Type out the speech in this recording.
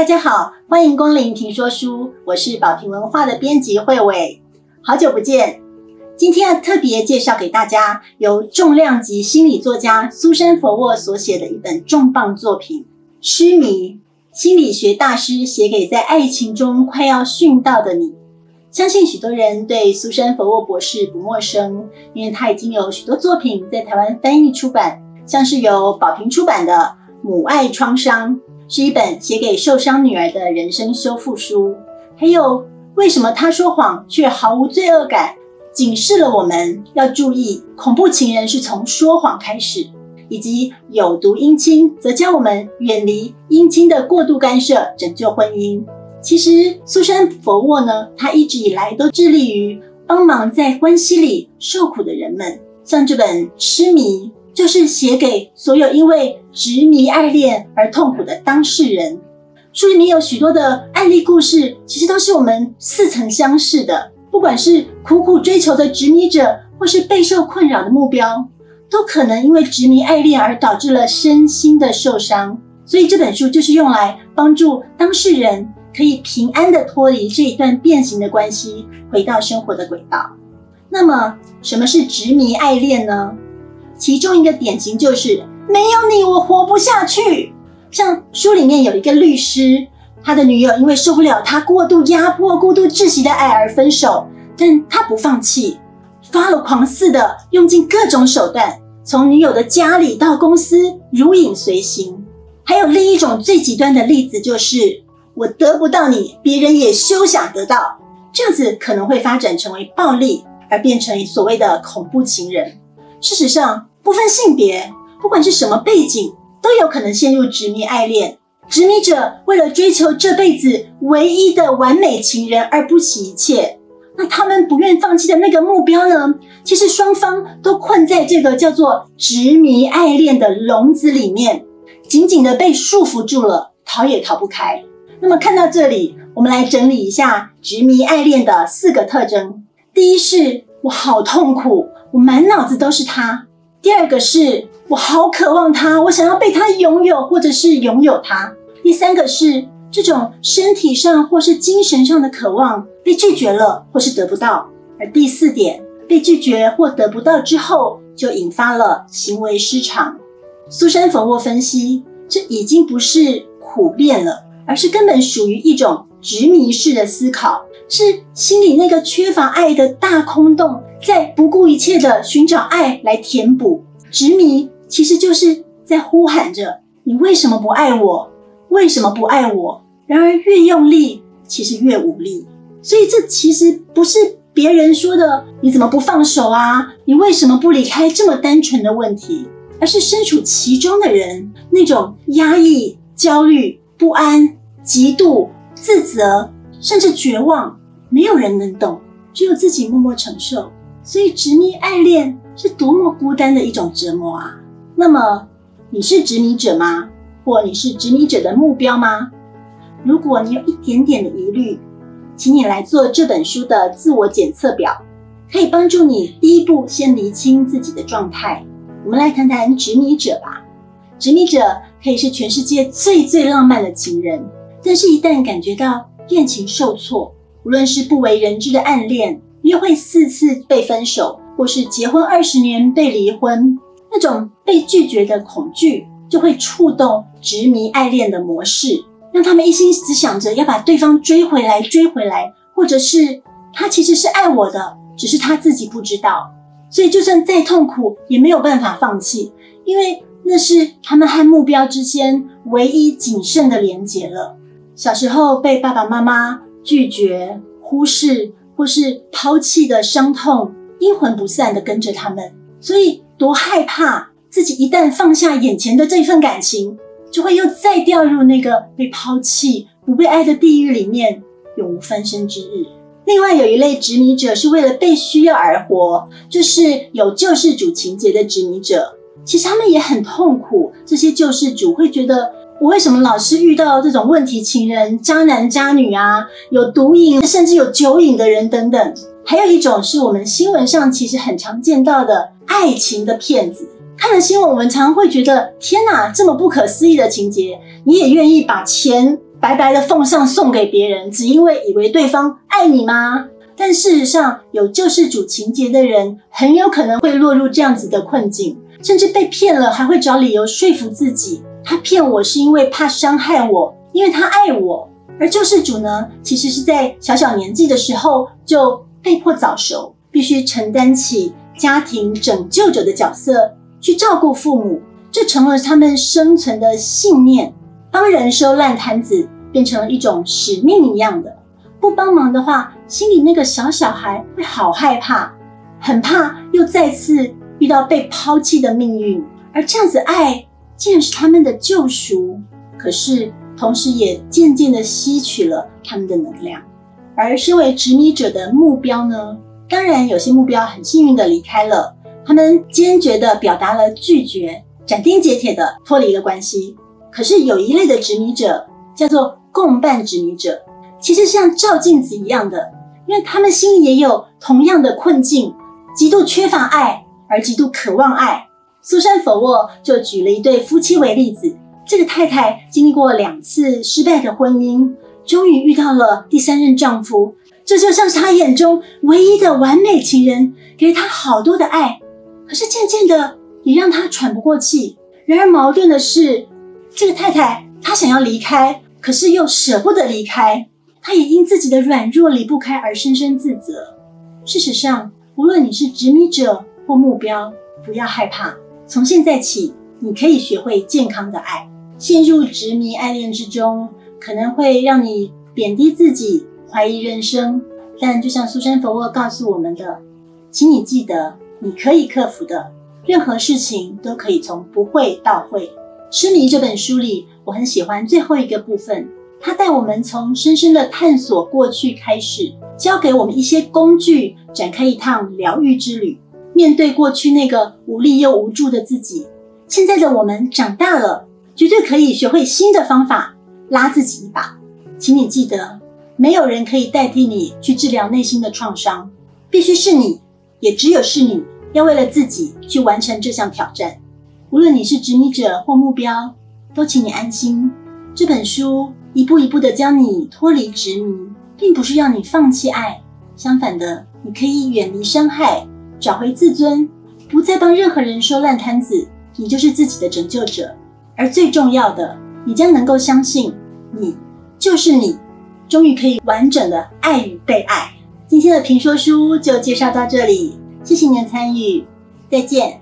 大家好，欢迎光临评说书，我是宝瓶文化的编辑慧伟，好久不见。今天要特别介绍给大家由重量级心理作家苏珊·佛沃所写的一本重磅作品《失迷》，心理学大师写给在爱情中快要殉道的你。相信许多人对苏珊·佛沃博士不陌生，因为他已经有许多作品在台湾翻译出版，像是由宝瓶出版的《母爱创伤》，是一本写给受伤女儿的人生修复书，还有《为什么他说谎却毫无罪恶感》，警示了我们要注意恐怖情人是从说谎开始，以及《有毒姻亲》则教我们远离姻亲的过度干涉，拯救婚姻。其实苏珊·佛沃呢，她一直以来都致力于帮忙在关系里受苦的人们，像这本《失迷》就是写给所有因为执迷爱恋而痛苦的当事人。书里面有许多的案例故事，其实都是我们似曾相识的，不管是苦苦追求的执迷者，或是备受困扰的目标，都可能因为执迷爱恋而导致了身心的受伤。所以这本书就是用来帮助当事人可以平安地脱离这一段变形的关系，回到生活的轨道。那么什么是执迷爱恋呢？其中一个典型就是没有你我活不下去。像书里面有一个律师，他的女友因为受不了他过度压迫、过度窒息的爱而分手，但他不放弃，发了狂似的用尽各种手段，从女友的家里到公司如影随形。还有另一种最极端的例子，就是我得不到你，别人也休想得到，这样子可能会发展成为暴力，而变成所谓的恐怖情人。事实上不分性别，不管是什么背景，都有可能陷入执迷爱恋。执迷者为了追求这辈子唯一的完美情人而不惜一切，那他们不愿放弃的那个目标呢，其实双方都困在这个叫做执迷爱恋的笼子里面，紧紧的被束缚住了，逃也逃不开。那么看到这里，我们来整理一下执迷爱恋的4个特征。第一是，我好痛苦，我满脑子都是他。第二个是，我好渴望他，我想要被他拥有，或者是拥有他。第三个是，这种身体上或是精神上的渴望被拒绝了，或是得不到。而第4点，被拒绝或得不到之后，就引发了行为失常。苏珊·佛沃分析，这已经不是苦恋了，而是根本属于一种执迷式的思考，是心里那个缺乏爱的大空洞，在不顾一切的寻找爱来填补。执迷其实就是在呼喊着，你为什么不爱我？为什么不爱我？然而越用力，其实越无力。所以这其实不是别人说的，你怎么不放手啊？你为什么不离开？这么单纯的问题，而是身处其中的人，那种压抑、焦虑、不安、嫉妒、自责，甚至绝望，没有人能懂，只有自己默默承受。所以执迷爱恋是多么孤单的一种折磨啊！那么你是执迷者吗？或你是执迷者的目标吗？如果你有一点点的疑虑，请你来做这本书的自我检测表，可以帮助你第一步先厘清自己的状态。我们来谈谈执迷者吧。执迷者可以是全世界最浪漫的情人，但是一旦感觉到恋情受挫，无论是不为人知的暗恋，约会4次被分手，或是结婚20年被离婚，那种被拒绝的恐惧就会触动执迷爱恋的模式，让他们一心只想着要把对方追回来，或者是他其实是爱我的，只是他自己不知道，所以就算再痛苦也没有办法放弃，因为那是他们和目标之间唯一仅剩的连结了。小时候被爸爸妈妈拒绝、忽视或是抛弃的伤痛，阴魂不散地跟着他们，所以多害怕自己一旦放下眼前的这份感情，就会又再掉入那个被抛弃、不被爱的地狱里面，永无翻身之日。另外有一类执迷者是为了被需要而活，就是有救世主情节的执迷者。其实他们也很痛苦，这些救世主会觉得，我为什么老是遇到这种问题情人、渣男渣女啊，有毒瘾甚至有酒瘾的人等等。还有一种是我们新闻上其实很常见到的爱情的骗子，看了新闻我们常会觉得，天哪，这么不可思议的情节，你也愿意把钱白白的奉上送给别人，只因为以为对方爱你吗？但事实上，有救世主情节的人很有可能会落入这样子的困境，甚至被骗了还会找理由说服自己，他骗我是因为怕伤害我，因为他爱我。而救世主呢，其实是在小小年纪的时候就被迫早熟，必须承担起家庭拯救者的角色，去照顾父母，这成了他们生存的信念。帮人收烂摊子变成了一种使命一样的，不帮忙的话，心里那个小小孩会好害怕，很怕又再次遇到被抛弃的命运。而这样子爱竟然是他们的救赎，可是同时也渐渐地吸取了他们的能量。而身为执迷者的目标呢，当然有些目标很幸运地离开了，他们坚决地表达了拒绝，斩钉截铁地脱离了关系。可是有一类的执迷者叫做共伴执迷者，其实像照镜子一样的，因为他们心里也有同样的困境，极度缺乏爱，而极度渴望爱。苏珊·佛沃就举了一对夫妻为例子，这个太太经历过2次失败的婚姻，终于遇到了第3任丈夫，这就像是她眼中唯一的完美情人，给了她好多的爱，可是渐渐的也让她喘不过气。然而矛盾的是，这个太太她想要离开，可是又舍不得离开，她也因自己的软弱离不开而深深自责。事实上，无论你是执迷者或目标，不要害怕，从现在起你可以学会健康的爱。陷入执迷爱恋之中，可能会让你贬低自己，怀疑人生，但就像苏珊·佛沃告诉我们的，请你记得你可以克服的，任何事情都可以从不会到会。《痴迷》这本书里，我很喜欢最后一个部分，它带我们从深深的探索过去开始，教给我们一些工具，展开一趟疗愈之旅。面对过去那个无力又无助的自己，现在的我们长大了，绝对可以学会新的方法，拉自己一把。请你记得，没有人可以代替你去治疗内心的创伤，必须是你，也只有是你，要为了自己去完成这项挑战。无论你是执迷者或目标，都请你安心。这本书一步一步地将你脱离执迷，并不是要你放弃爱，相反的，你可以远离伤害，找回自尊，不再帮任何人收烂摊子，你就是自己的拯救者。而最重要的，你将能够相信，你就是你，终于可以完整的爱与被爱。今天的评说书就介绍到这里，谢谢您的参与，再见。